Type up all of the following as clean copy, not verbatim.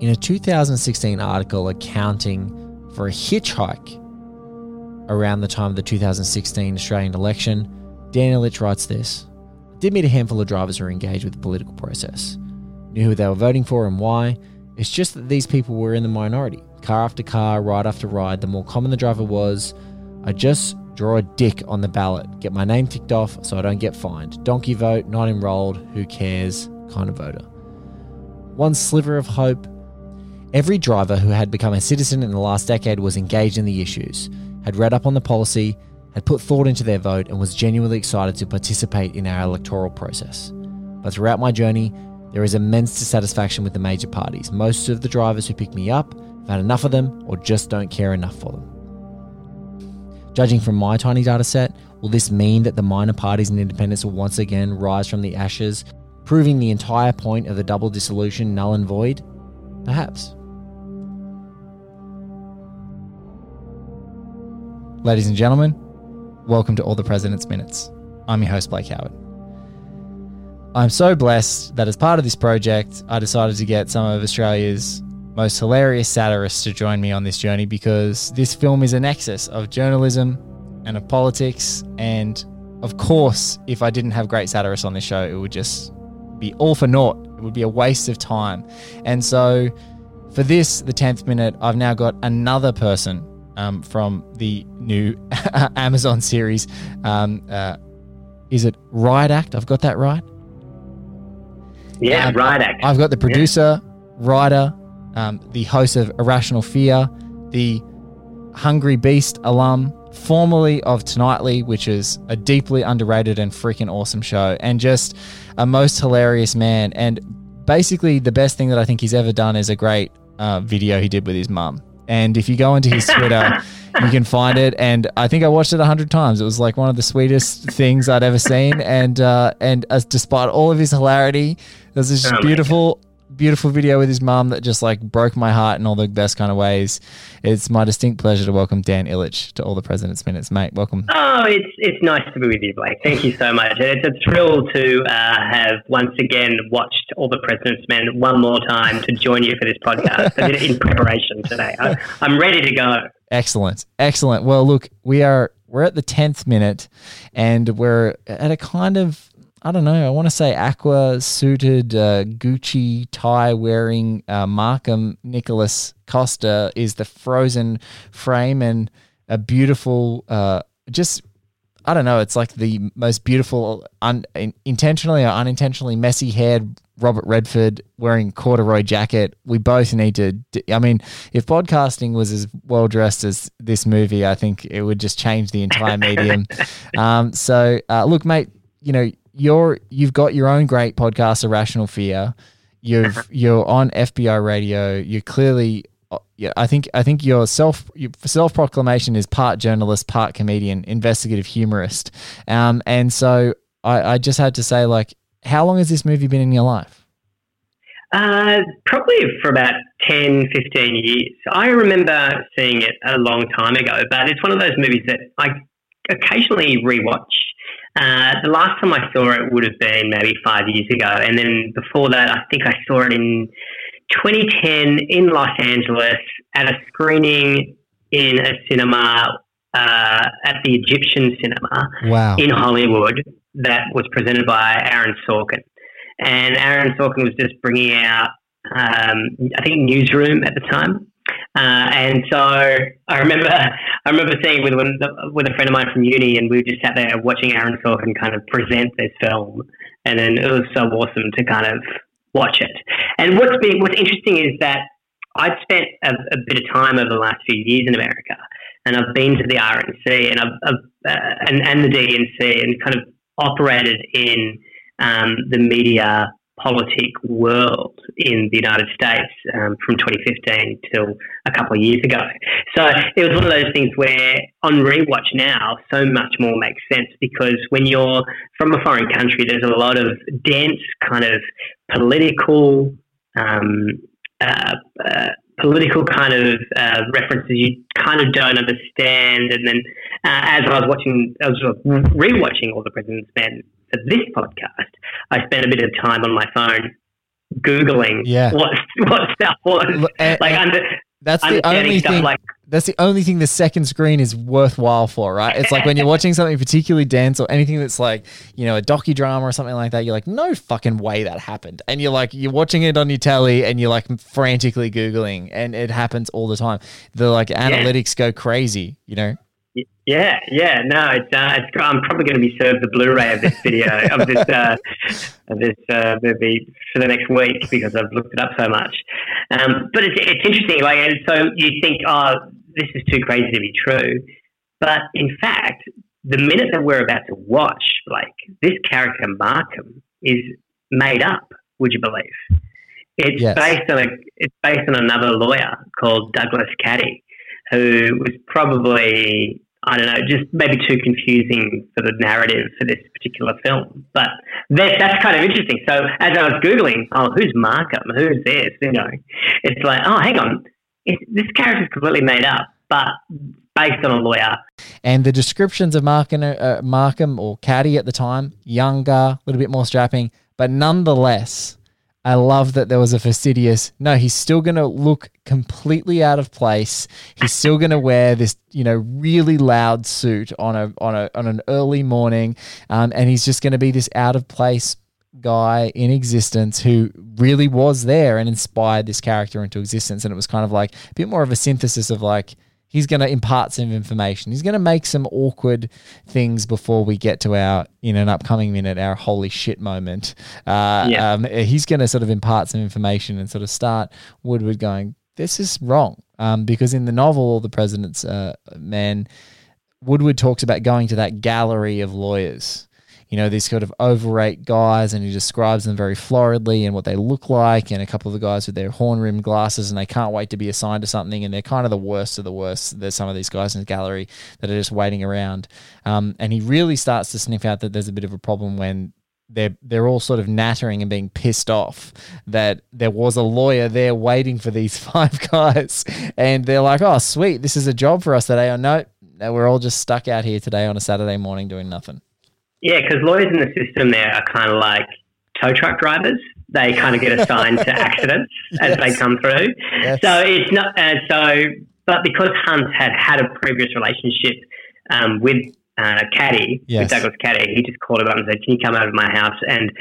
in a 2016 article accounting for a hitchhike around the time of the 2016 Australian election. Dan Ilic writes this: "Did meet a handful of drivers who were engaged with the political process. Knew who they were voting for and why. It's just that these people were in the minority. Car after car, ride after ride, the more common the driver was, I just draw a dick on the ballot, get my name ticked off so I don't get fined. Donkey vote, not enrolled, who cares, kind of voter. One sliver of hope. Every driver who had become a citizen in the last decade was engaged in the issues, had read up on the policy, had put thought into their vote and was genuinely excited to participate in our electoral process. But throughout my journey, there is immense dissatisfaction with the major parties. Most of the drivers who pick me up have had enough of them or just don't care enough for them. Judging from my tiny data set, will this mean that the minor parties and independents will once again rise from the ashes, proving the entire point of the double dissolution null and void? Perhaps." Ladies and gentlemen, welcome to All the President's Minutes. I'm your host, Blake Howard. I'm so blessed that as part of this project, I decided to get some of Australia's most hilarious satirists to join me on this journey, because this film is a nexus of journalism and of politics. And of course, if I didn't have great satirists on this show, it would just be all for naught. It would be a waste of time. And so for this, the 10th minute, I've now got another person from the new Amazon series. Is it Riot Act? I've got that right? Yeah, Riot Act. I've got the producer, writer, the host of A Rational Fear, the Hungry Beast alum, formerly of Tonightly, which is a deeply underrated and freaking awesome show, and just a most hilarious man. And basically the best thing that I think he's ever done is a great video he did with his mum. And if you go into his Twitter, you can find it. And I think I watched it 100 times. It was like one of the sweetest things I'd ever seen. And despite all of his hilarity, there's this beautiful video with his mum that just like broke my heart in all the best kind of ways. It's my distinct pleasure to welcome Dan Ilic to All the President's Minutes, mate. Welcome. Oh, it's nice to be with you, Blake. Thank you so much. It's a thrill to have once again watched All the President's Men one more time to join you for this podcast. I did it in preparation today. I'm ready to go. Excellent. Well, look, we're at the 10th minute, and we're at a kind of, I don't know, I want to say aqua-suited, Gucci tie-wearing Markham Nicholas Costa is the frozen frame, and a beautiful, I don't know, it's like the most beautiful, intentionally or unintentionally messy-haired Robert Redford wearing corduroy jacket. We both need to, if podcasting was as well dressed as this movie, I think it would just change the entire medium. So, look, mate, you know, You've got your own great podcast, Irrational Fear. You're on FBI Radio. You're clearly, I think your self proclamation is part journalist, part comedian, investigative humorist. And so I just had to say, like, how long has this movie been in your life? Probably for about 10, 15 years. I remember seeing it a long time ago, but it's one of those movies that I occasionally rewatch. The last time I saw it would have been maybe 5 years ago. And then before that, I think I saw it in 2010 in Los Angeles at a screening in a cinema at the Egyptian cinema. Wow. In Hollywood that was presented by Aaron Sorkin. And Aaron Sorkin was just bringing out, I think, Newsroom at the time. And so I remember seeing it with a friend of mine from uni, and we just sat there watching Aaron Sorkin kind of present this film, and then it was so awesome to kind of watch it. And what's interesting is that I've spent a bit of time over the last few years in America, and I've been to the RNC and I've and the DNC, and kind of operated in the media politic world in the United States from 2015 till a couple of years ago. So it was one of those things where on rewatch now, so much more makes sense, because when you're from a foreign country, there's a lot of dense kind of political kind of references you kind of don't understand. And then as I was rewatching All the President's Men for this podcast, I spent a bit of time on my phone Googling what stuff was. That's the only thing the second screen is worthwhile for, right? It's like when you're watching something, particularly dance or anything that's like, you know, a docudrama or something like that, you're like, no fucking way that happened. And you're like, you're watching it on your telly and you're like frantically Googling, and it happens all the time. The like analytics go crazy, you know? Yeah. No, it's. I'm probably going to be served the Blu-ray of this video of this movie for the next week because I've looked it up so much. But it's interesting. Like, and so you think, oh, this is too crazy to be true, but in fact, the minute that we're about to watch, like, this character Markham is made up. Would you believe? It's based on another lawyer called Douglas Caddy, who was probably, I don't know, just maybe too confusing for the narrative for this particular film. But that's kind of interesting. So as I was Googling, oh, who's Markham? Who's this? You know, it's like, oh, hang on. This character's completely made up, but based on a lawyer. And the descriptions of Markham or Caddy at the time, younger, a little bit more strapping, but nonetheless, I love that there was a fastidious, no, he's still going to look completely out of place. He's still going to wear this, you know, really loud suit on an early morning. And he's just going to be this out of place guy in existence who really was there and inspired this character into existence. And it was kind of like a bit more of a synthesis of like, he's going to impart some information. He's going to make some awkward things before we get to our, in an upcoming minute, our holy shit moment. He's going to sort of impart some information and sort of start Woodward going, this is wrong. Because in the novel, All the President's Men, Woodward talks about going to that gallery of lawyers, you know, these sort of overweight guys, and he describes them very floridly and what they look like, and a couple of the guys with their horn-rimmed glasses, and they can't wait to be assigned to something, and they're kind of the worst of the worst. There's some of these guys in the gallery that are just waiting around. And he really starts to sniff out that there's a bit of a problem when they're all sort of nattering and being pissed off that there was a lawyer there waiting for these five guys. And they're like, oh, sweet, this is a job for us today. Oh, no, we're all just stuck out here today on a Saturday morning doing nothing. Yeah, because lawyers in the system there are kind of like tow truck drivers. They kind of get assigned to accidents as they come through. Yes. So it's not but because Hunt had a previous relationship with Caddy, with Douglas Caddy, he just called him up and said, "Can you come over to my house and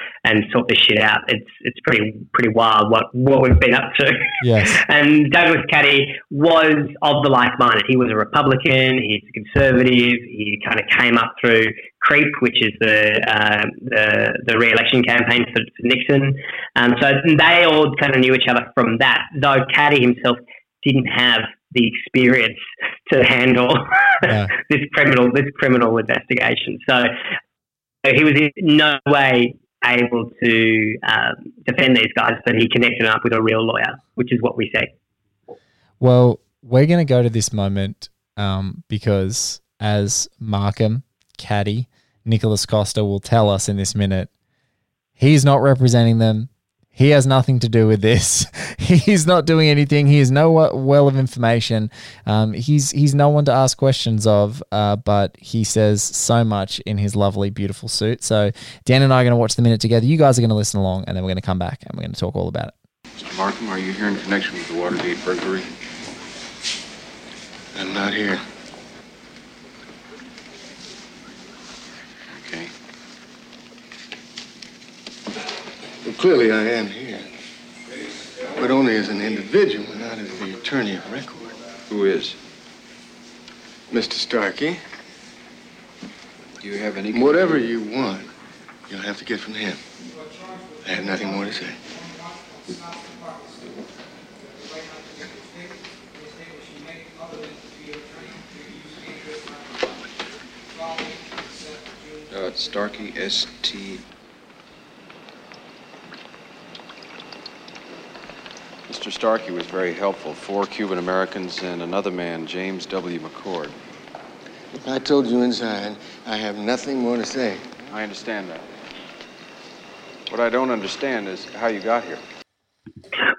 sort this shit out? It's pretty wild what we've been up to." Yes. And Douglas Caddy was of the like-minded. He was a Republican. He's a conservative. He kind of came up through CREEP, which is the re-election campaign for Nixon. So they all kind of knew each other from that, though Caddy himself didn't have the experience to handle this criminal investigation. So he was in no way able to defend these guys, but he connected up with a real lawyer, which is what we see. Well, we're going to go to this moment because as Markham, Caddy, Nicholas Costa will tell us in this minute, he's not representing them. He has nothing to do with this. He's not doing anything. He is no well of information. He's no one to ask questions of, but he says so much in his lovely, beautiful suit. So Dan and I are going to watch the minute together. You guys are going to listen along, and then we're going to come back and we're going to talk all about it. So Markham, are you here in connection with the Watergate burglary? I'm not here. Okay. Well, clearly I am here, but only as an individual, not as the attorney of record. Who is? Mr. Starkey. Do you have any... Whatever you want, you'll have to get from him. I have nothing more to say. Starkey, S-T... Mr. Starkey was very helpful. 4 Cuban Americans and another man, James W. McCord. I told you inside, I have nothing more to say. I understand that. What I don't understand is how you got here.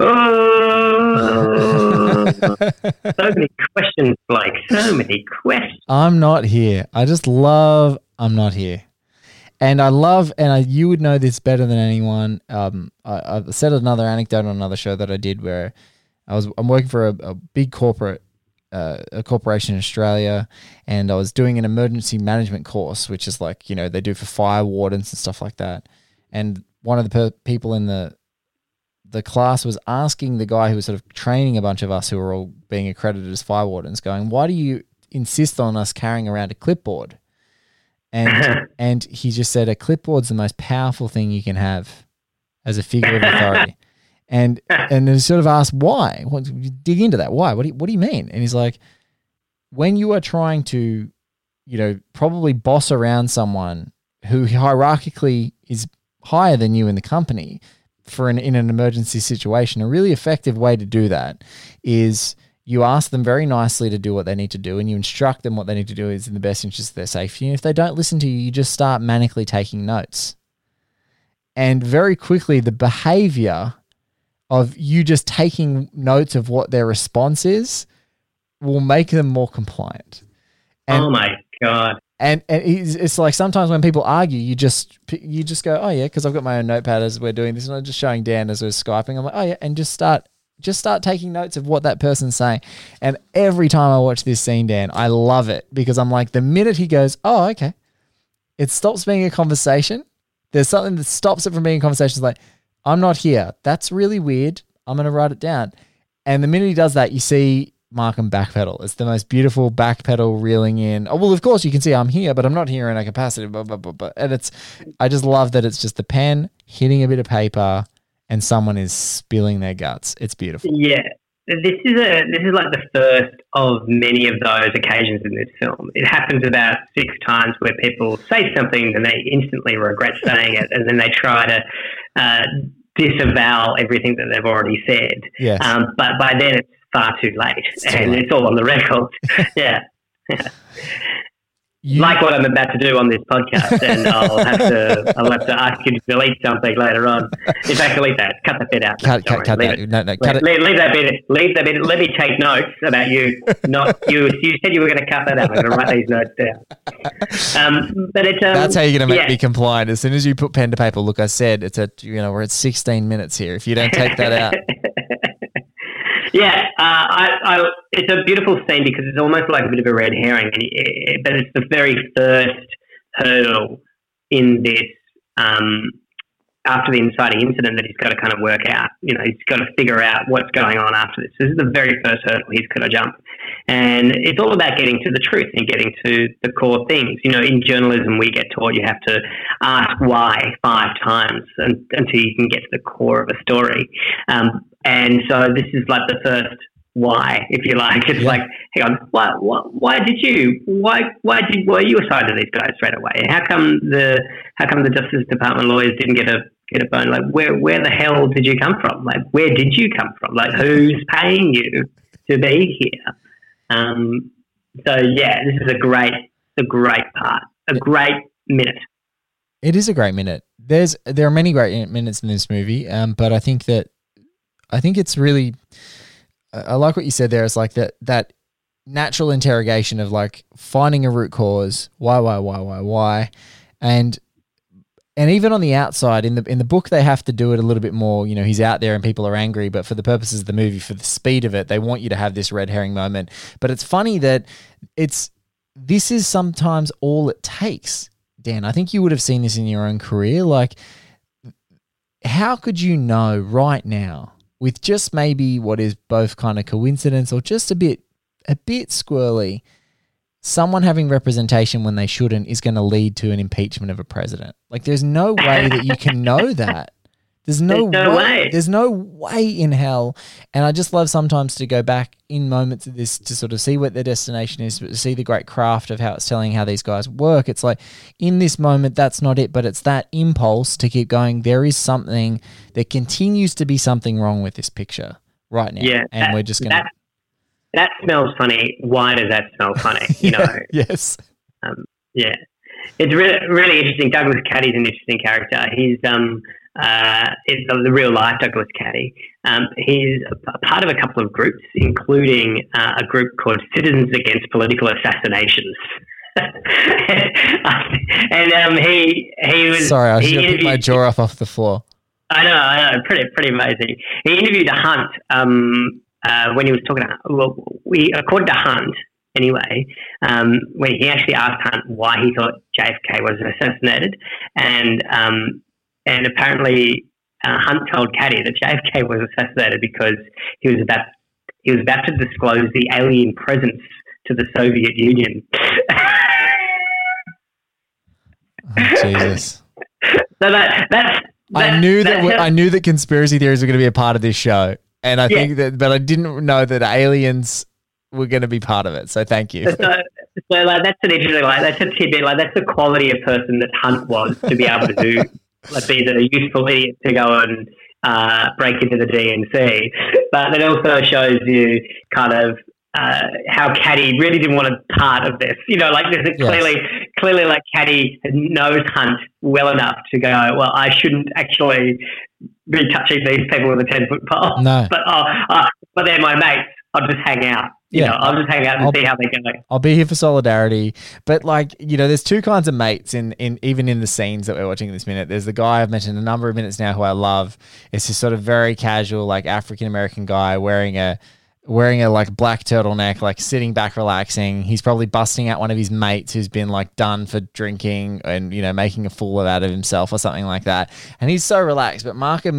So many questions, Blake. So many questions. I'm not here. I just love I'm not here. And I love, and you would know this better than anyone. I said another anecdote on another show that I did where I'm working for a big corporate, a corporation in Australia, and I was doing an emergency management course, which is like, you know, they do for fire wardens and stuff like that. And one of the people in the class was asking the guy who was sort of training a bunch of us who were all being accredited as fire wardens, going, "Why do you insist on us carrying around a clipboard?" And he just said, "A clipboard's the most powerful thing you can have as a figure of authority." And they sort of asked why. Well, dig into that. Why? What do you mean? And he's like, when you are trying to, you know, probably boss around someone who hierarchically is higher than you in the company in an emergency situation, a really effective way to do that is you ask them very nicely to do what they need to do, and you instruct them what they need to do is in the best interest of their safety. And if they don't listen to you, you just start manically taking notes. And very quickly, the behavior of you just taking notes of what their response is will make them more compliant. And, oh my God. And it's like sometimes when people argue, you just go, "Oh yeah, because I've got my own notepad as we're doing this," and I'm just showing Dan as we're Skyping. I'm like, "Oh yeah," and just start taking notes of what that person's saying. And every time I watch this scene, Dan, I love it because I'm like, the minute he goes, "Oh, okay," it stops being a conversation. There's something that stops it from being a conversation. It's like, "I'm not here. That's really weird. I'm going to write it down." And the minute he does that, you see Markham backpedal. It's the most beautiful backpedal reeling in. Oh, well, of course you can see I'm here, but I'm not here in a capacity. Blah, blah, blah, blah. And I just love that it's just the pen hitting a bit of paper and someone is spilling their guts. It's beautiful. Yeah. This is like the first of many of those occasions in this film. It happens about 6 times where people say something and they instantly regret saying it, and then they try to disavow everything that they've already said. Yes. But by then it's far too late, it's all on the record. Yeah. Like what I'm about to do on this podcast, and I'll have to ask you to delete something later on. In fact, delete that. Cut that bit out. Leave that bit. Let me take notes about you. Not you. You said you were going to cut that out. I'm going to write these notes down. But it's that's how you're going to make me compliant. As soon as you put pen to paper, look, I said it's we're at 16 minutes here. If you don't take that out. Yeah, it's a beautiful scene because it's almost like a bit of a red herring, but it's the very first hurdle in this after the inciting incident that he's got to kind of work out. You know, he's got to figure out what's going on after this. This is the very first hurdle he's got to jump. And it's all about getting to the truth and getting to the core things. You know, in journalism, we get taught you have to ask why 5 times until you can get to the core of a story. And so this is like the first why, if you like. It's like, hang on, why were you assigned to these guys straight away? How come the Justice Department lawyers didn't get a bone? Like, where the hell did you come from? Like, where did you come from? Like, who's paying you to be here? So yeah, this is a great minute. It is a great minute. There are many great minutes in this movie, but I think it's really, I like what you said there. It's like that natural interrogation of like finding a root cause, why, and even on the outside in the book they have to do it a little bit more. You know, he's out there and people are angry, but for the purposes of the movie, for the speed of it, they want you to have this red herring moment. But it's funny that this is sometimes all it takes. Dan, I think you would have seen this in your own career. Like, how could you know right now? With just maybe what is both kind of coincidence or just a bit squirrely, someone having representation when they shouldn't is going to lead to an impeachment of a president. Like, there's no way that you can know that. There's no way. There's no way in hell. And I just love sometimes to go back in moments of this to sort of see what their destination is, but to see the great craft of how it's telling how these guys work. It's like, in this moment, that's not it, but it's that impulse to keep going. There is something, there continues to be something wrong with this picture right now. Yeah, and we're just going to... That smells funny. Why does that smell funny? You know? Yes. Yeah. It's really interesting. Douglas Caddy's an interesting character. He's... it's the real life Douglas Caddy. He's a part of a couple of groups, including a group called Citizens Against Political Assassinations. And he was. Sorry, I should have put my jaw up off the floor. I know, pretty amazing. He interviewed Hunt when he was talking to, according to Hunt anyway, when he actually asked Hunt why he thought JFK was assassinated, and apparently Hunt told Caddy that JFK was assassinated because he was about to disclose the alien presence to the Soviet Union. Oh, Jesus. So I knew that conspiracy theories were going to be a part of this show, and I think that, but I didn't know that aliens were going to be part of it. So thank you. So like that's an interesting, like that's a tidbit, like that's the quality of person that Hunt was to be able to do, like be the useful idiot to go and break into the DNC. But it also shows you kind of how Caddy really didn't want a part of this. You know, like this is clearly, like Caddy knows Hunt well enough to go, well, I shouldn't actually be touching these people with a 10-foot pole. No. But they're my mates. I'll just hang out. I'll just hang out and see how they go. I'll be here for solidarity. But like, you know, there's two kinds of mates even in the scenes that we're watching this minute. There's the guy I've mentioned a number of minutes now who I love. It's this sort of very casual, like African American guy wearing a like black turtleneck, like sitting back, relaxing. He's probably busting out one of his mates who's been like done for drinking and, you know, making a fool out of himself or something like that. And he's so relaxed, but Markham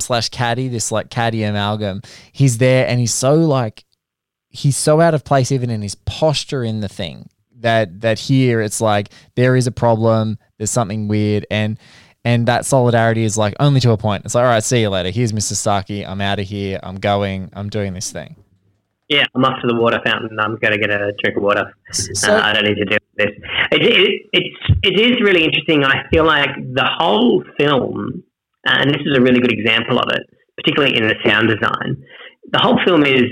/ Caddy, this like Caddy amalgam, he's there and he's so out of place even in his posture in the thing that here it's like, there is a problem. There's something weird. And that solidarity is like only to a point. It's like, all right, see you later. Here's Mr. Saki. I'm out of here. I'm going. I'm doing this thing. Yeah, I'm off to the water fountain. I'm going to get a drink of water. So, I don't need to deal with this. It is really interesting. I feel like the whole film, and this is a really good example of it, particularly in the sound design, the whole film is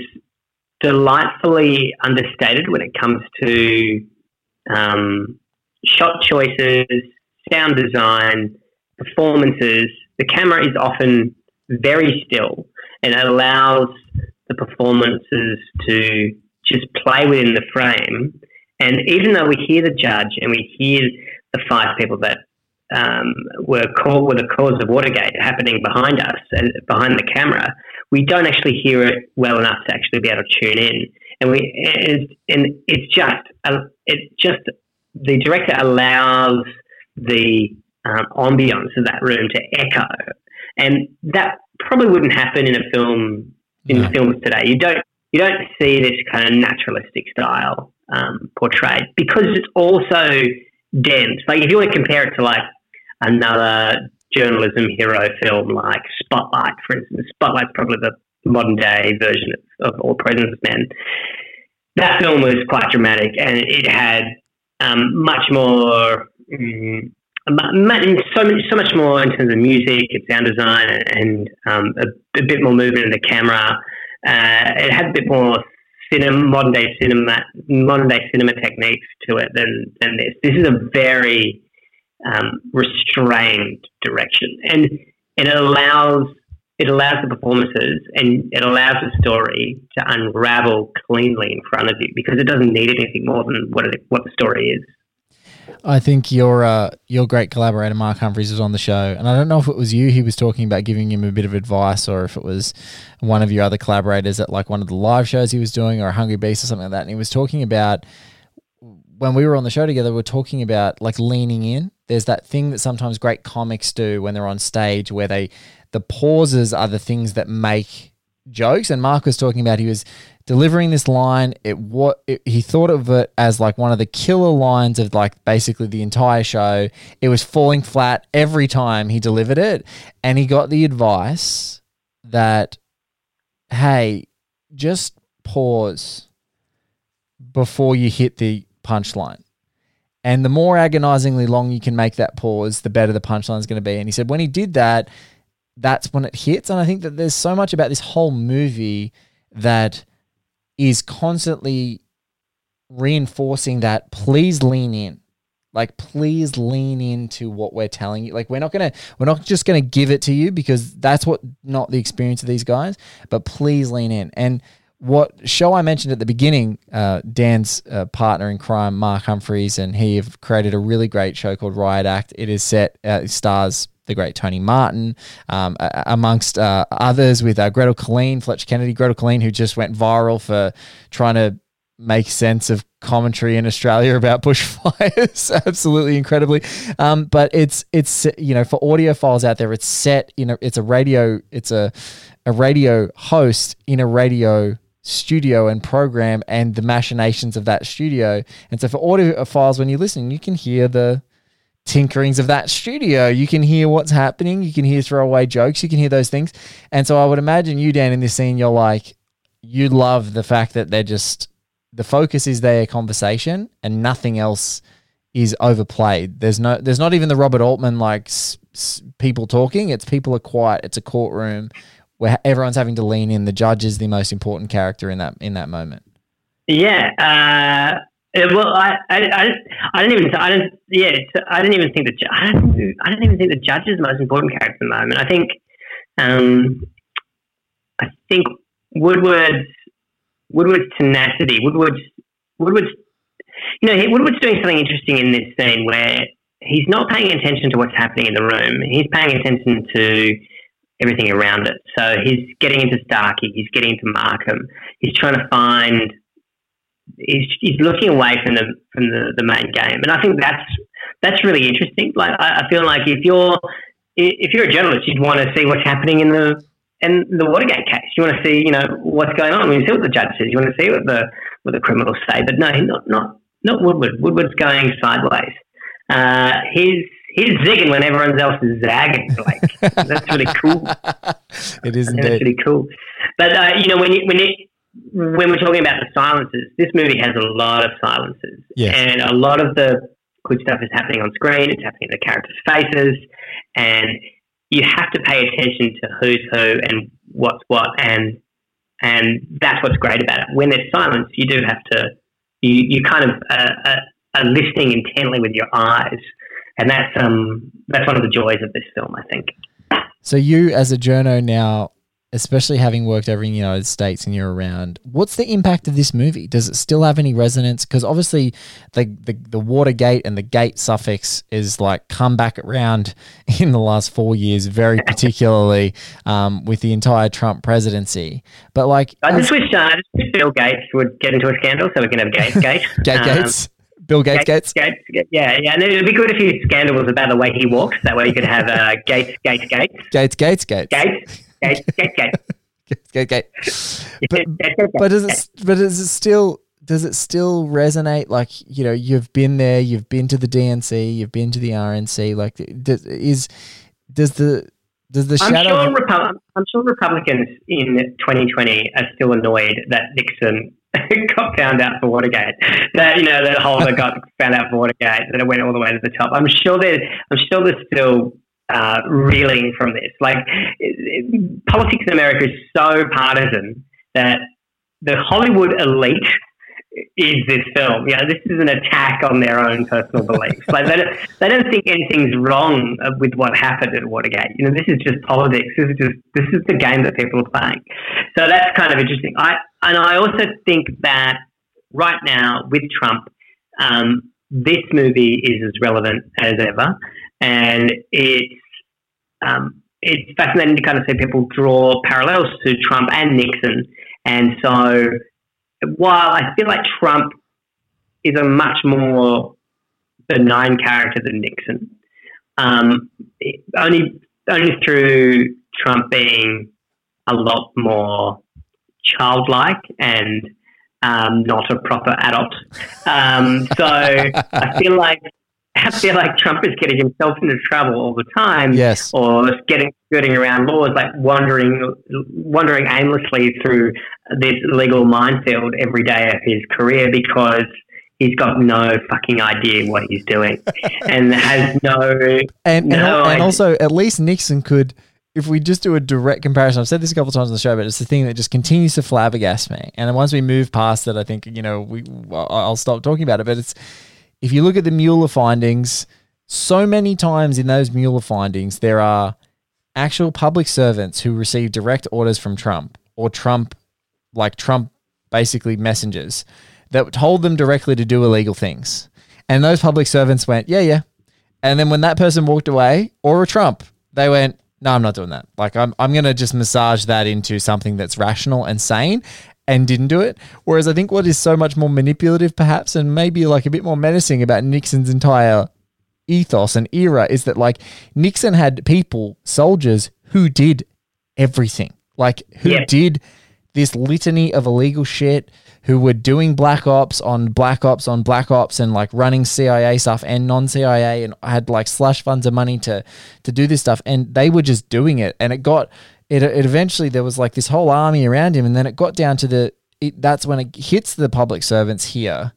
delightfully understated when it comes to shot choices, sound design, performances. The camera is often very still and it allows the performances to just play within the frame. And even though we hear the judge and we hear the five people that were the cause of Watergate happening behind us and behind the camera, we don't actually hear it well enough to actually be able to tune in. And it's just the director allows the ambience of that room to echo, and that probably wouldn't happen in a film films today. You don't see this kind of naturalistic style portrayed because it's also dense. Like if you want to compare it to like another journalism hero film like Spotlight, for instance, Spotlight's probably the modern day version of All the President's Men. That film was quite dramatic and it had much more. So much more in terms of music and sound design and a bit more movement in the camera. It had a bit more modern day cinema techniques to it than this. This is a very restrained direction, and it allows the performances and it allows the story to unravel cleanly in front of you because it doesn't need anything more than what the story is. I think your great collaborator Mark Humphreys was on the show, and I don't know if it was you he was talking about giving him a bit of advice, or if it was one of your other collaborators at like one of the live shows he was doing, or Hungry Beast or something like that. And he was talking about, when we were on the show together, we were talking about like leaning in. There's that thing that sometimes great comics do when they're on stage where the pauses are the things that make jokes. And Mark was talking about, he was delivering this line, he thought of it as like one of the killer lines of like basically the entire show. It was falling flat every time he delivered it, and he got the advice that, hey, just pause before you hit the punchline. And the more agonizingly long you can make that pause, the better the punchline is going to be. And he said when he did that, that's when it hits. And I think that there's so much about this whole movie that is constantly reinforcing that please lean in. Like please lean into what we're telling you. Like we're not just gonna give it to you because that's not the experience of these guys, but please lean in. And What show I mentioned at the beginning, Dan's partner in crime, Mark Humphreys, and he have created a really great show called Riot Act. It is set, stars the great Tony Martin, amongst others, with Gretel Killeen, Fletch Kennedy. Gretel Killeen, who just went viral for trying to make sense of commentary in Australia about bushfires. Absolutely incredibly. But it's, you know, for audiophiles out there, it's set in a, it's a radio host in a radio studio and program, and the machinations of that studio. And so for audiophiles, when you're listening, you can hear the tinkerings of that studio. You can hear what's happening. You can hear throwaway jokes. You can hear those things. And so I would imagine you, Dan, in this scene, you're like, you love the fact that they're just, the focus is their conversation and nothing else is overplayed. There's not even the Robert Altman, like people talking. It's people are quiet. It's a courtroom where everyone's having to lean in. The judge is the most important character in that moment. Yeah. Well, I don't even think the judge is the most important character at the moment. I think Woodward's tenacity. Woodward's doing something interesting in this scene where he's not paying attention to what's happening in the room. He's paying attention to everything around it. So he's getting into Starkey. He's getting into Markham. He's trying to find. He's looking away from the main game, and I think that's really interesting. Like I feel like if you're a journalist, you'd want to see what's happening in the Watergate case. You want to see, you know, what's going on. I mean, you see what the judge says. You want to see what the criminals say. But no, not Woodward. Woodward's going sideways. He's zigging when everyone else is zagging. Like that's really cool. It is indeed. That's really cool. But when we're talking about the silences, this movie has a lot of silences, and a lot of the good stuff is happening on screen. It's happening in the characters' faces, and you have to pay attention to who's who and what's what, and that's what's great about it. When there's silence, you do have to you kind of are listening intently with your eyes, and that's one of the joys of this film, I think. So you, as a journo now, especially having worked over in the United States and you're around, what's the impact of this movie? Does it still have any resonance? Because obviously the Watergate and the gate suffix is like come back around in the last 4 years, very particularly with the entire Trump presidency. But like... I just wish Bill Gates would get into a scandal so we can have Gates. Gates? Bill Gates? Gates. Yeah. And it would be good if his scandal was about the way he walks. That way you could have Gates. Gate. But does it still resonate? Like, you know, you've been there, you've been to the DNC, you've been to the RNC. Like, does the shadow? I'm sure Republicans in 2020 are still annoyed that Nixon got found out for Watergate. That, you know, that Holder got found out for Watergate. That it went all the way to the top. I'm sure there's still. Reeling from this, like politics in America is so partisan that the Hollywood elite is this film. You know, this is an attack on their own personal beliefs. Like they don't think anything's wrong with what happened at Watergate. You know, this is just politics. This is the game that people are playing. So that's kind of interesting. I also think that right now with Trump, this movie is as relevant as ever. And it's fascinating to kind of see people draw parallels to Trump and Nixon. And so while I feel like Trump is a much more benign character than Nixon, only through Trump being a lot more childlike and not a proper adult. So I feel like Trump is getting himself into trouble all the time, yes, or skirting around laws, like wandering aimlessly through this legal minefield every day of his career because he's got no fucking idea what he's doing, and has no idea. Also, at least Nixon could. If we just do a direct comparison, I've said this a couple of times on the show, but it's the thing that just continues to flabbergast me. And then once we move past that, I think, you know, I'll stop talking about it. But it's, if you look at the Mueller findings, so many times in those Mueller findings, there are actual public servants who receive direct orders from Trump, or Trump basically messengers that told them directly to do illegal things. And those public servants went, yeah, yeah. And then when that person walked away, or a Trump, they went, no, I'm not doing that. Like, I'm going to just massage that into something that's rational and sane, and didn't do it. Whereas I think what is so much more manipulative perhaps, and maybe like a bit more menacing about Nixon's entire ethos and era, is that like Nixon had people, soldiers, who did everything. Like, who did this litany of illegal shit, who were doing black ops on black ops on black ops, and like running CIA stuff and non-CIA, and had like slush funds of money to do this stuff. And they were just doing it. And it eventually, there was like this whole army around him. And then it got down to that's when it hits the public servants here.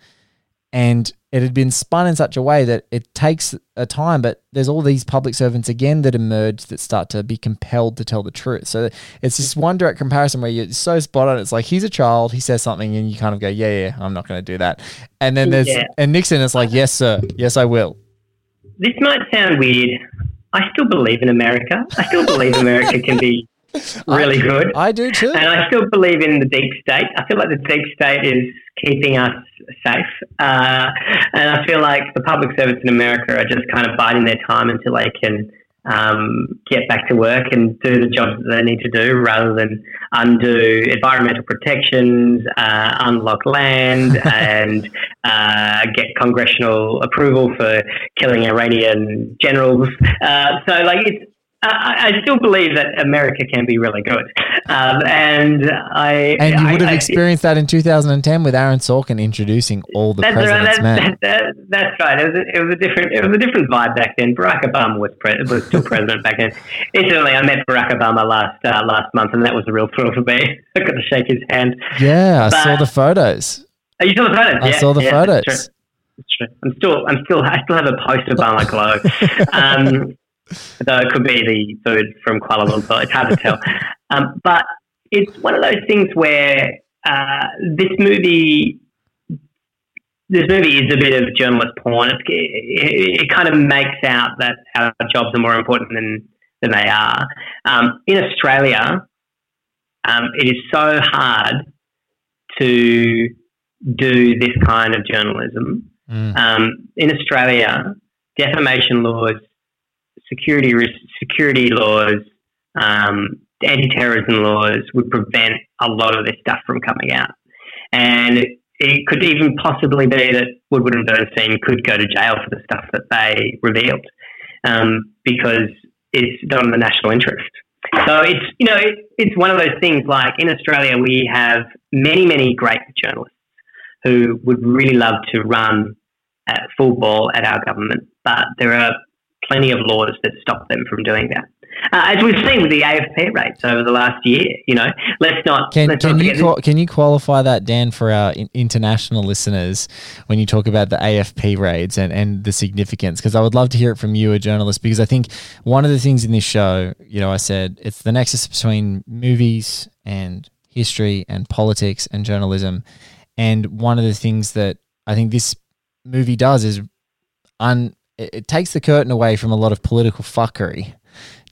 And it had been spun in such a way that it takes a time, but there's all these public servants again that emerge that start to be compelled to tell the truth. So it's this one direct comparison where you're so spot on. It's like, he's a child, he says something, and you kind of go, yeah, I'm not going to do that. And then and Nixon is like, yes, sir. Yes, I will. This might sound weird. I still believe in America. I still believe America can be really good. I do too. And I still believe in the deep state. I feel like the deep state is keeping us safe. And I feel like the public servants in America are just kind of biding their time until they can get back to work and do the jobs that they need to do, rather than undo environmental protections, unlock land, and get congressional approval for killing Iranian generals. I still believe that America can be really good. And you would have experienced that in 2010 with Aaron Sorkin introducing All the President's Men. That's right. It was a different vibe back then. Barack Obama was still president back then. Incidentally, I met Barack Obama last month, and that was a real thrill for me. I got to shake his hand. Yeah, I saw the photos. You saw the photos? I saw the photos. It's true. I still have a post-Obama glow. Though it could be the food from Kuala Lumpur, it's hard to tell. But it's one of those things where this movie is a bit of journalist porn. It kind of makes out that our jobs are more important than they are. In Australia, it is so hard to do this kind of journalism. In Australia, defamation laws, security laws, anti-terrorism laws would prevent a lot of this stuff from coming out. And it could even possibly be that Woodward and Bernstein could go to jail for the stuff that they revealed, because it's not in the national interest. So it's one of those things, like in Australia we have many, many great journalists who would really love to run at full ball at our government, but there are plenty of laws that stop them from doing that. As we've seen with the AFP rates over the last year, let's not. Can you qualify that, Dan, for our international listeners when you talk about the AFP raids and the significance? Because I would love to hear it from you, a journalist, because I think one of the things in this show, I said it's the nexus between movies and history and politics and journalism. And one of the things that I think this movie does is it takes the curtain away from a lot of political fuckery,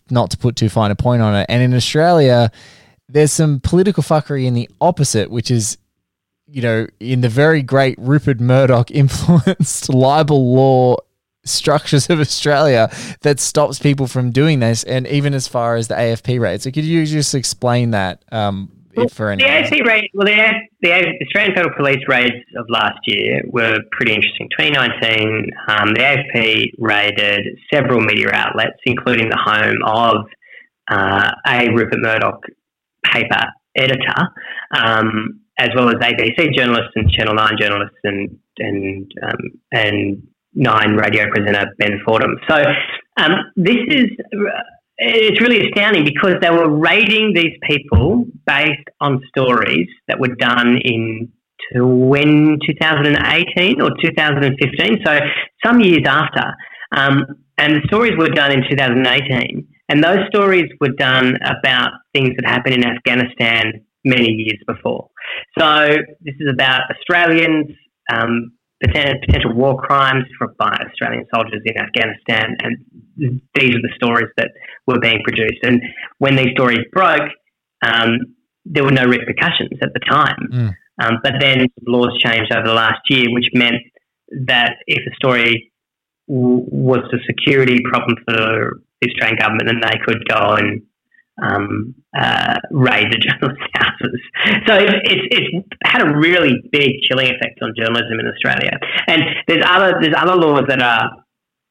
not to put too fine a point on it. And in Australia, there's some political fuckery in the opposite, which is, in the very great Rupert Murdoch influenced libel law structures of Australia that stops people from doing this. And even as far as the AFP rate. So could you just explain that for anyone? The AFP rate, the Australian Federal Police raids of last year were pretty interesting. 2019, the AFP raided several media outlets, including the home of a Rupert Murdoch paper editor, as well as ABC journalists and Channel 9 journalists and Nine radio presenter Ben Fordham. So it's really astounding because they were raiding these people based on stories that were done in 2018 or 2015, so some years after. And the stories were done in 2018, and those stories were done about things that happened in Afghanistan many years before. So this is about Australians, potential war crimes by Australian soldiers in Afghanistan, and these are the stories that were being produced. And when these stories broke, there were no repercussions at the time. But then laws changed over the last year, which meant that if a story was a security problem for the Australian government, then they could go and raid the journalists' houses. So it's had a really big chilling effect on journalism in Australia. And there's other laws that are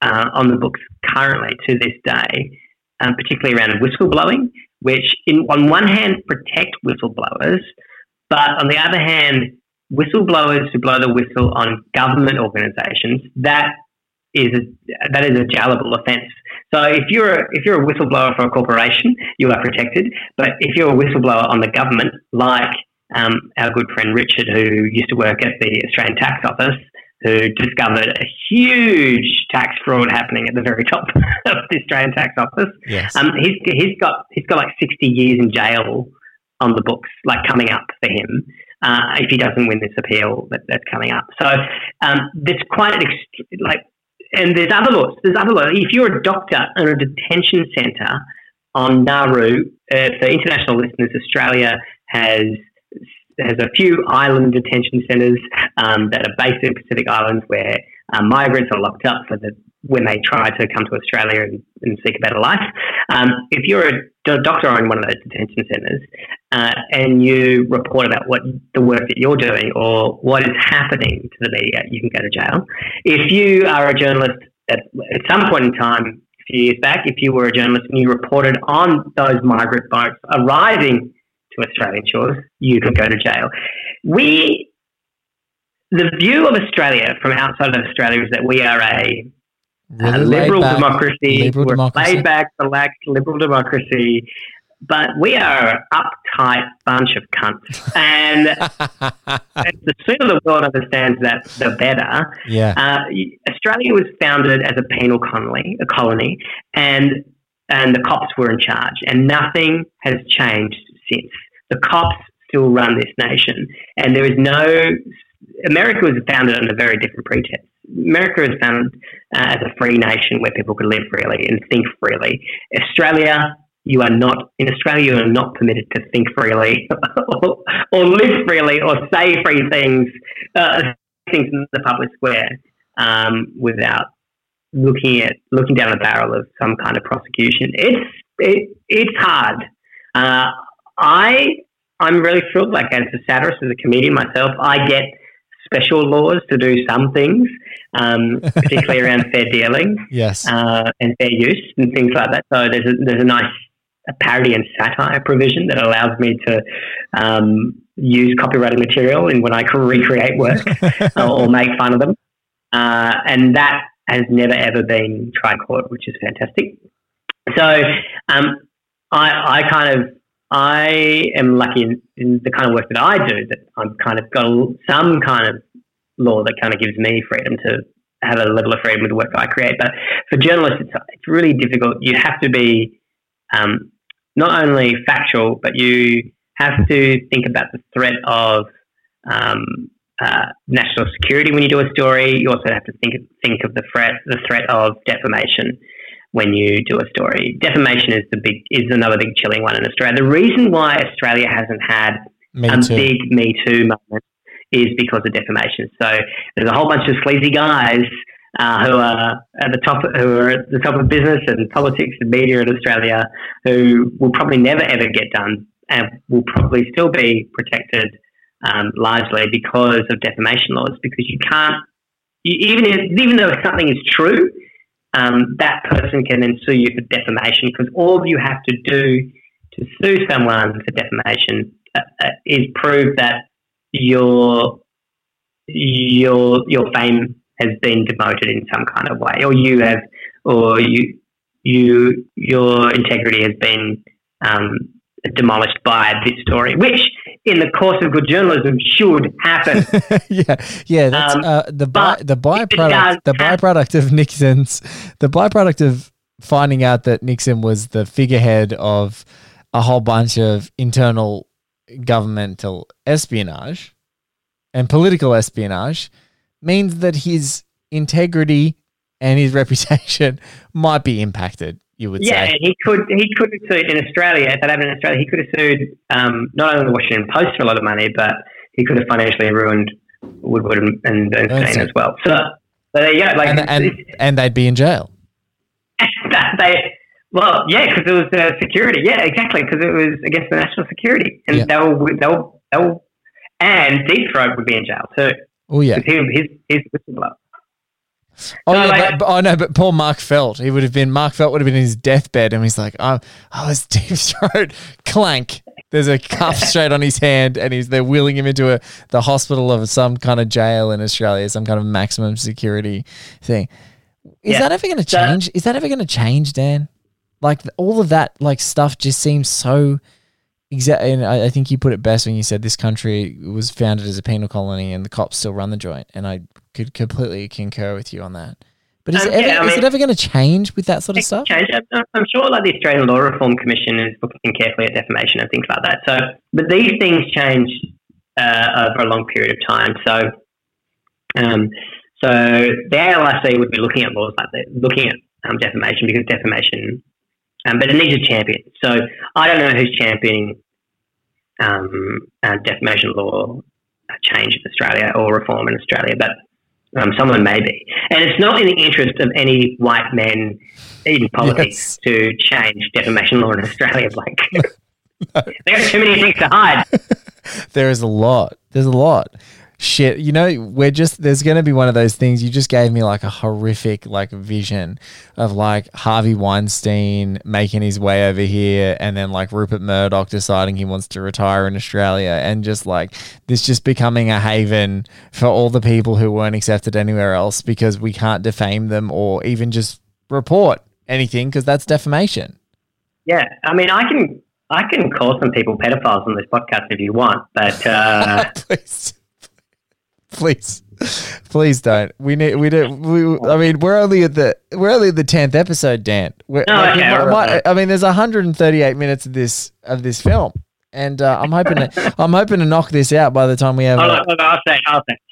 on the books currently to this day, particularly around whistleblowing, which on one hand protect whistleblowers, but on the other hand, whistleblowers who blow the whistle on government organisations, that is a jailable offence. So if you're a whistleblower for a corporation, you are protected. But if you're a whistleblower on the government, like our good friend Richard, who used to work at the Australian Tax Office, who discovered a huge tax fraud happening at the very top of the Australian Tax Office, yes. He's got like 60 years in jail on the books, like coming up for him. If he doesn't win this appeal that's coming up. So there's quite and there's other laws. If you're a doctor in a detention centre on Nauru, for international listeners, Australia has a few island detention centres that are based in Pacific Islands where migrants are locked up when they try to come to Australia and seek a better life. If you're a doctor on one of those detention centres and you report about what the work that you're doing or what is happening to the media, you can go to jail. If you are a journalist at some point in time, a few years back, if you were a journalist and you reported on those migrant boats arriving to Australian shores, you can go to jail. The view of Australia from outside of Australia is that we are a liberal democracy. We're laid back, relaxed, liberal democracy, but we are an uptight bunch of cunts. And the sooner the world understands that, the better. Yeah. Australia was founded as a penal colony, and the cops were in charge, and nothing has changed since. The cops still run this nation, and there is America was founded on a very different pretext. America was founded as a free nation where people could live freely and think freely. In Australia, you are not permitted to think freely or live freely or say free things in the public square without looking down the barrel of some kind of prosecution. It's hard. I'm really thrilled. Like, as a satirist, as a comedian myself, I get special laws to do some things, particularly around fair dealing, yes, and fair use and things like that. So there's a nice parody and satire provision that allows me to use copyrighted material in when I recreate work or make fun of them, and that has never ever been tried court, which is fantastic. So I am lucky in the kind of work that I do that I've kind of got some kind of law that kind of gives me freedom to have a level of freedom with the work that I create. But for journalists, it's really difficult. You have to be not only factual, but you have to think about the threat of national security when you do a story. You also have to think of the threat of defamation when you do a story. Defamation is another big chilling one in Australia. The reason why Australia hasn't had big Me Too moment is because of defamation. So there's a whole bunch of sleazy guys who are at the top of business and politics and media in Australia who will probably never ever get done and will probably still be protected largely because of defamation laws. Because you can't, even though something is true, that person can then sue you for defamation, because all you have to do to sue someone for defamation is prove that your fame has been demoted in some kind of way, or your integrity has been demolished by this story, which in the course of good journalism should happen. yeah. That's, the byproduct of finding out that Nixon was the figurehead of a whole bunch of internal governmental espionage and political espionage means that his integrity and his reputation might be impacted. You would say. Yeah, he could have sued in Australia. If that happened in Australia, he could have sued not only the Washington Post for a lot of money, but he could have financially ruined Woodward and Bernstein as well. So, there you go. Like, and they'd be in jail. Well, yeah, because it was security. Yeah, exactly, because it was against the national security, and they were, and Deep Throat would be in jail too. Oh yeah, because his whistleblower. Oh, no, yeah, like, but, oh no, but poor Mark Felt. Mark Felt would have been in his deathbed, and he's like, "I was Deep Throat." Clank. There's a cuff straight on his hand, and they're wheeling him into the hospital of some kind of jail in Australia, some kind of maximum security thing. Is that ever going to change? Is that ever going to change, Dan? Like all of that, like stuff just seems so exact. And I think you put it best when you said this country was founded as a penal colony and the cops still run the joint. And I could completely concur with you on that. But is it ever going to change with that sort of stuff? Change. I'm sure, like the Australian Law Reform Commission is looking carefully at defamation and things like that. So, but these things change over a long period of time. So, so the ALRC would be looking at laws like that, looking at defamation, because defamation. But it needs a champion. So I don't know who's championing defamation law change in Australia or reform in Australia, but someone may be. And it's not in the interest of any white men in politics to change defamation law in Australia. Like, there are too many things to hide. There is a lot. There's a lot. Shit, you know, there's going to be one of those things. You just gave me like a horrific like vision of like Harvey Weinstein making his way over here, and then like Rupert Murdoch deciding he wants to retire in Australia, and just like this just becoming a haven for all the people who weren't accepted anywhere else because we can't defame them or even just report anything because that's defamation. Yeah, I mean, I can call some people pedophiles on this podcast if you want, but please. Please don't. We're only at the 10th episode, Dan. There's 138 minutes of this film, and I'm hoping to knock this out by the time we have. I'll say,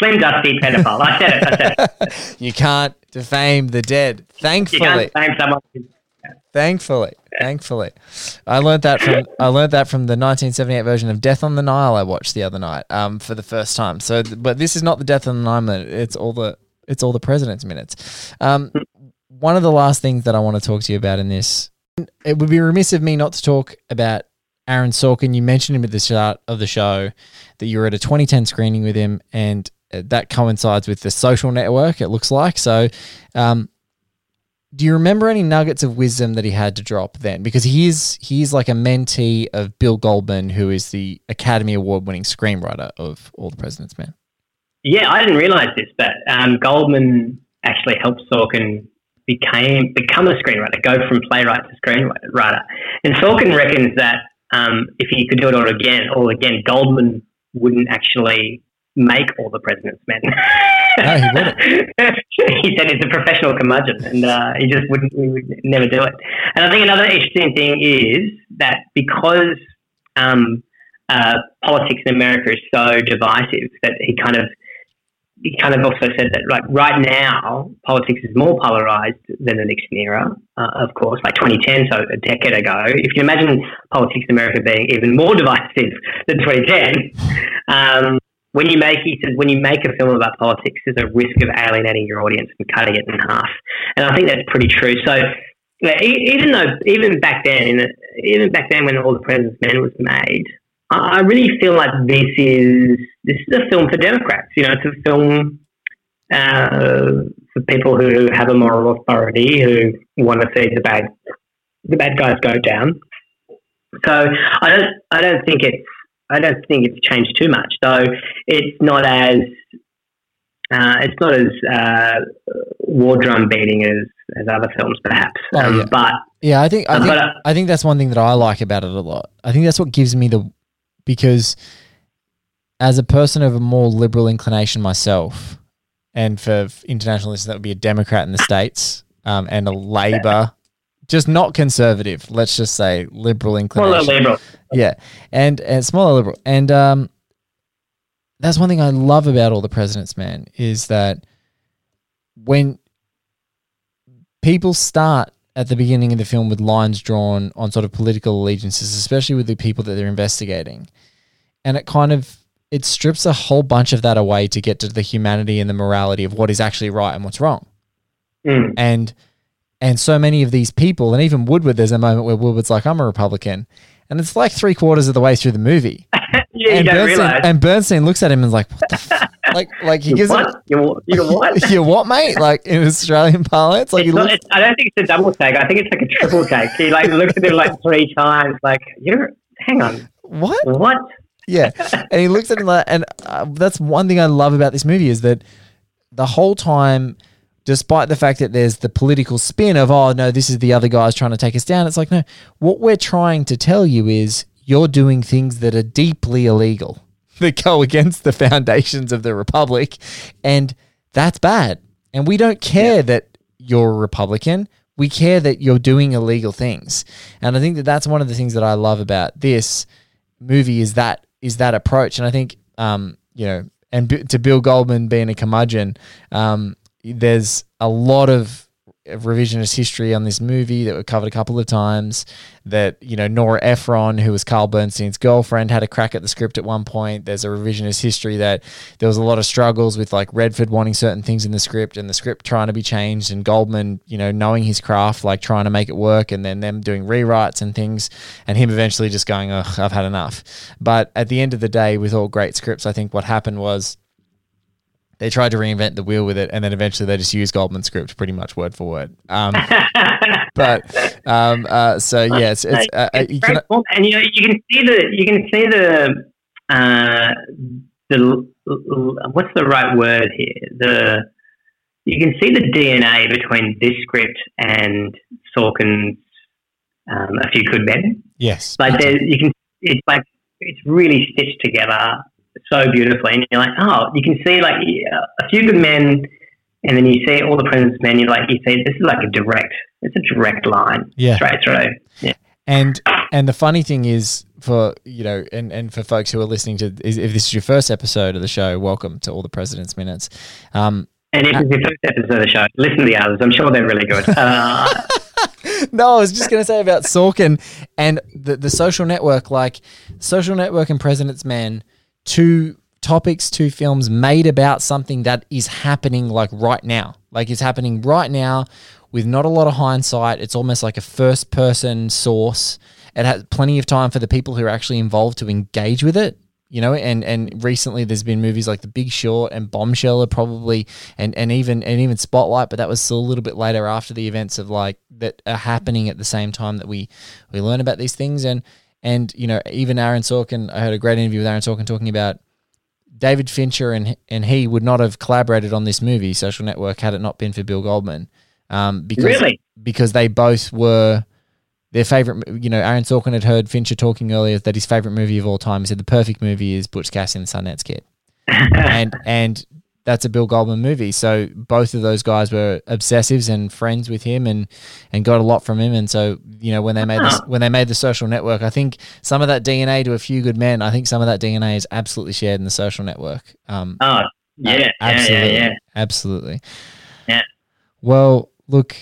Slim Dusty pedophile. I said it. You can't defame the dead. Thankfully, you can't defame someone. Thankfully, I learned that from the 1978 version of Death on the Nile I watched the other night for the first time. So, but this is not the Death on the Nile minute. It's all the President's Minutes. One of the last things that I want to talk to you about in this, it would be remiss of me not to talk about Aaron Sorkin. You mentioned him at the start of the show that you were at a 2010 screening with him, and that coincides with The Social Network. It looks like so. Do you remember any nuggets of wisdom that he had to drop then? Because he is like a mentee of Bill Goldman, who is the Academy Award-winning screenwriter of All the President's Men. Yeah, I didn't realize this, but Goldman actually helped Sorkin become a screenwriter, go from playwright to screenwriter. And Sorkin reckons that if he could do it all again, Goldman wouldn't actually make All the President's Men. No, he wouldn't. He said he's a professional curmudgeon, and he just wouldn't. He would never do it. And I think another interesting thing is that because politics in America is so divisive, that he kind of also said that like right now politics is more polarized than the Nixon era, of course, like 2010, so a decade ago. If you imagine politics in America being even more divisive than 2010. He said, when you make a film about politics, there's a risk of alienating your audience and cutting it in half. And I think that's pretty true. So even back then when All the President's Men was made, I really feel like this is a film for Democrats. You know, it's a film for people who have a moral authority, who want to see the bad guys go down. So I don't think it's changed too much, though. It's not as war drum beating as other films, perhaps. I think that's one thing that I like about it a lot. I think that's what gives me because as a person of a more liberal inclination myself, and for international listeners, that would be a Democrat in the States and a Labor. Just not conservative. Let's just say liberal inclination. Smaller liberal. Yeah, and smaller liberal. And that's one thing I love about All the President's Men is that when people start at the beginning of the film with lines drawn on sort of political allegiances, especially with the people that they're investigating, and it kind of it strips a whole bunch of that away to get to the humanity and the morality of what is actually right and what's wrong. Mm. And so many of these people, and even Woodward, there's a moment where Woodward's like, I'm a Republican. And it's like 3/4 of the way through the movie. Yeah, and you don't realize. And Bernstein looks at him and is like, what the fuck? Like he gives what? You what? You what, mate? Like in Australian parlance? Like I don't think it's a double take. I think it's like a triple take. He like looks at him like 3 times. Like, hang on. What? Yeah. And he looks at him like, and that's one thing I love about this movie is that the whole time, despite the fact that there's the political spin of, oh, no, this is the other guys trying to take us down. It's like, no, what we're trying to tell you is you're doing things that are deeply illegal, that go against the foundations of the Republic, and that's bad. And we don't care that you're a Republican. We care that you're doing illegal things. And I think that that's one of the things that I love about this movie is that approach. And I think, and to Bill Goldman being a curmudgeon, there's a lot of revisionist history on this movie that we covered a couple of times, that, Nora Ephron, who was Carl Bernstein's girlfriend, had a crack at the script at one point. There's a revisionist history that there was a lot of struggles with like Redford wanting certain things in the script and the script trying to be changed, and Goldman, knowing his craft, like trying to make it work, and then them doing rewrites and things, and him eventually just going, oh, I've had enough. But at the end of the day, with all great scripts, I think what happened was they tried to reinvent the wheel with it, and then eventually they just used Goldman's script pretty much word for word. And you can see the what's the right word here? You can see the DNA between this script and Sorkin's A Few Good Men. Yes, like it's really stitched together so beautifully, and you're like, oh, you can see like A Few Good Men, and then you see All the President's Men. You're like, you see this is like a direct line, straight through. Yeah, and the funny thing is, for and for folks who are listening to, if this is your first episode of the show, welcome to All the President's Minutes. And if it's your first episode of the show, listen to the others. I'm sure they're really good. No, I was just going to say about Sorkin and the Social Network, like Social Network and President's Men. 2 topics, 2 films made about something that is happening right now with not a lot of hindsight. It's almost like a first-person source. It has plenty of time for the people who are actually involved to engage with it, and recently there's been movies like The Big Short and Bombshell are probably, and even Spotlight, but that was still a little bit later after the events of like that are happening at the same time that we learn about these things. And, even Aaron Sorkin, I heard a great interview with Aaron Sorkin talking about David Fincher and he would not have collaborated on this movie, Social Network, had it not been for Bill Goldman. Because they both were their favorite. Aaron Sorkin had heard Fincher talking earlier that his favorite movie of all time, he said the perfect movie is Butch Cassidy and the Sundance Kid. and that's a Bill Goldman movie. So both of those guys were obsessives and friends with him and got a lot from him. And so, when they made the Social Network, I think some of that DNA to A Few Good Men, I think some of that DNA is absolutely shared in the Social Network. Absolutely. Yeah. Well, look,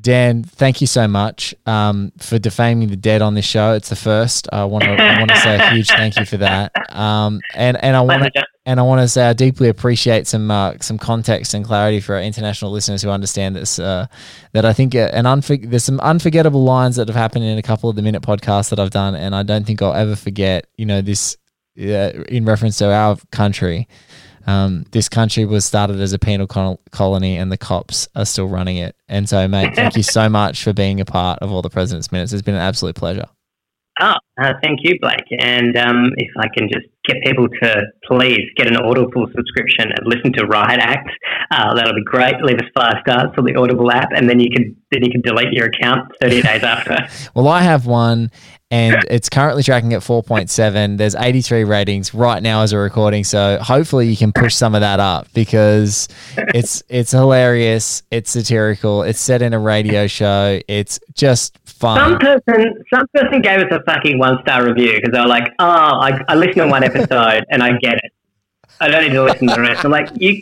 Dan, thank you so much for defaming the dead on this show. It's the first. I want to say a huge thank you for that. And I want to say I deeply appreciate some context and clarity for our international listeners who understand this. That I think there's some unforgettable lines that have happened in a couple of the Minute podcasts that I've done, and I don't think I'll ever forget. This in reference to our country. This country was started as a penal colony and the cops are still running it. And so, mate, thank you so much for being a part of All the President's Minutes. It's been an absolute pleasure. Thank you, Blake. And if I can just get people to please get an Audible subscription and listen to Riot Act, that'll be great. Leave us 5 stars on the Audible app, and then you can delete your account 30 days after. Well, I have one, and it's currently tracking at 4.7. There's 83 ratings right now as a recording, so hopefully you can push some of that up because it's hilarious, it's satirical, it's set in a radio show, it's just fun. Some person gave us a fucking 1-star review because they were like, oh, I listened to one episode and I get it. I don't need to listen to the rest. I'm like, you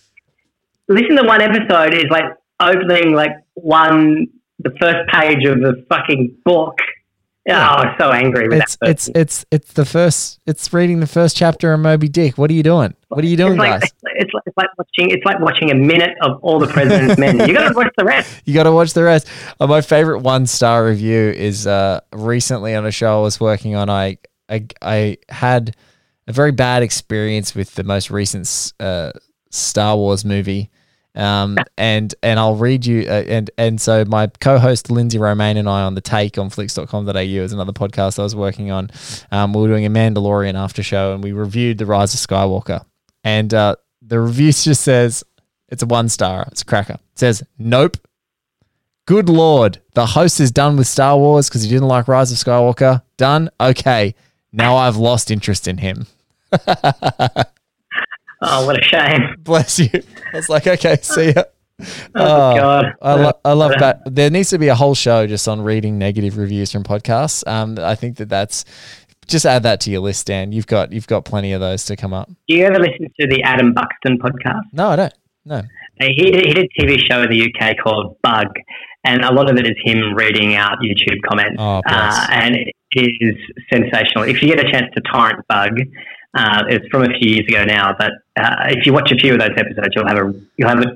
listen to one episode is like opening the first page of a fucking book Yeah, I was so angry with that. It's reading the first chapter of Moby Dick. What are you doing? What are you doing, guys? It's like watching a minute of All the President's Men. You got to watch the rest. My favorite one-star review is recently on a show I was working on. I had a very bad experience with the most recent Star Wars movie. And I'll read you. So my co-host Lindsay Romaine and I on The Take on flicks.com.au is another podcast I was working on. We were doing a Mandalorian after show and we reviewed The Rise of Skywalker. And the review just says, it's a 1-star, it's a cracker. It says, nope. Good Lord, the host is done with Star Wars because he didn't like Rise of Skywalker. Done? Okay. Now I've lost interest in him. Oh, what a shame. Bless you. I was like, okay, see ya. God. I love that. There needs to be a whole show just on reading negative reviews from podcasts. I think that's just add that to your list, Dan. You've got plenty of those to come up. Do you ever listen to the Adam Buxton podcast? No, I don't. No. He did a TV show in the UK called Bug, and a lot of it is him reading out YouTube comments. Oh, and it is sensational. If you get a chance to torrent Bug, it's from a few years ago now, but if you watch a few of those episodes,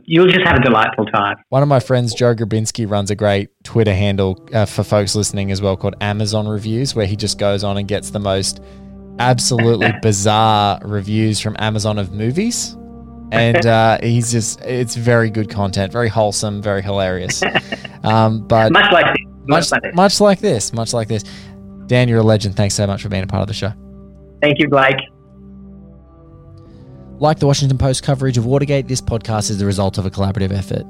you'll just have a delightful time. One of my friends, Joe Grabinski, runs a great Twitter handle for folks listening as well called Amazon Reviews, where he just goes on and gets the most absolutely bizarre reviews from Amazon of movies. And it's very good content, very wholesome, very hilarious. But much like this. Dan, you're a legend. Thanks so much for being a part of the show. Thank you, Blake. Like the Washington Post coverage of Watergate, this podcast is the result of a collaborative effort.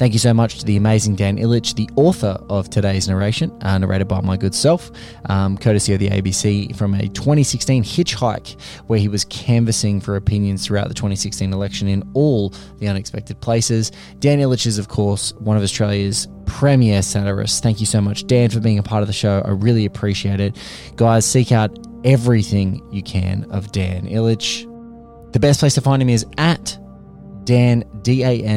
Thank you so much to the amazing Dan Ilic, the author of today's narration, narrated by my good self, courtesy of the ABC, from a 2016 hitchhike where he was canvassing for opinions throughout the 2016 election in all the unexpected places. Dan Ilic is, of course, one of Australia's premier satirists. Thank you so much, Dan, for being a part of the show. I really appreciate it. Guys, seek out everything you can of Dan Ilic. The best place to find him is at Dan, D-A-N-I-L-I-C,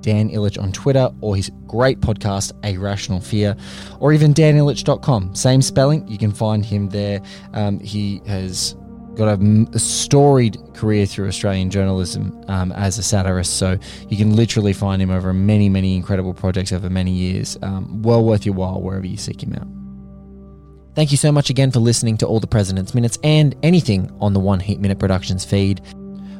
Dan Ilic on Twitter, or his great podcast, A Rational Fear, or even danilic.com. Same spelling, you can find him there. He has got a storied career through Australian journalism as a satirist, so you can literally find him over many, many incredible projects over many years. Well worth your while wherever you seek him out. Thank you so much again for listening to All the President's Minutes and anything on the One Heat Minute Productions feed.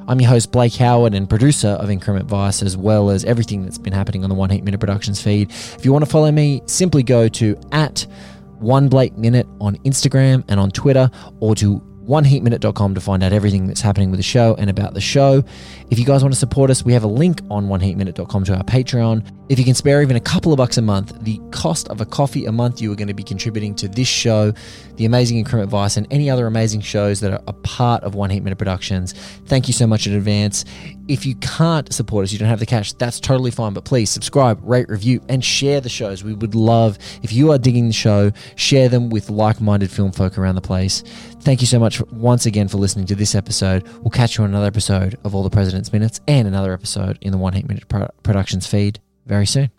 I'm your host, Blake Howard, and producer of Increment Vice, as well as everything that's been happening on the One Heat Minute Productions feed. If you want to follow me, simply go to @OneBlakeMinute on Instagram and on Twitter, or to oneheatminute.com to find out everything that's happening with the show and about the show. If you guys want to support us, we have a link on oneheatminute.com to our Patreon. If you can spare even a couple of bucks a month, the cost of a coffee a month, you are going to be contributing to this show, the amazing Increment Vice, and any other amazing shows that are a part of One Heat Minute Productions. Thank you so much in advance. If you can't support us, you don't have the cash, that's totally fine, but please subscribe, rate, review, and share the shows. We would love, if you are digging the show, share them with like-minded film folk around the place. Thank you so much once again for listening to this episode. We'll catch you on another episode of All the President's Minutes and another episode in the One Heat Minute Productions feed very soon.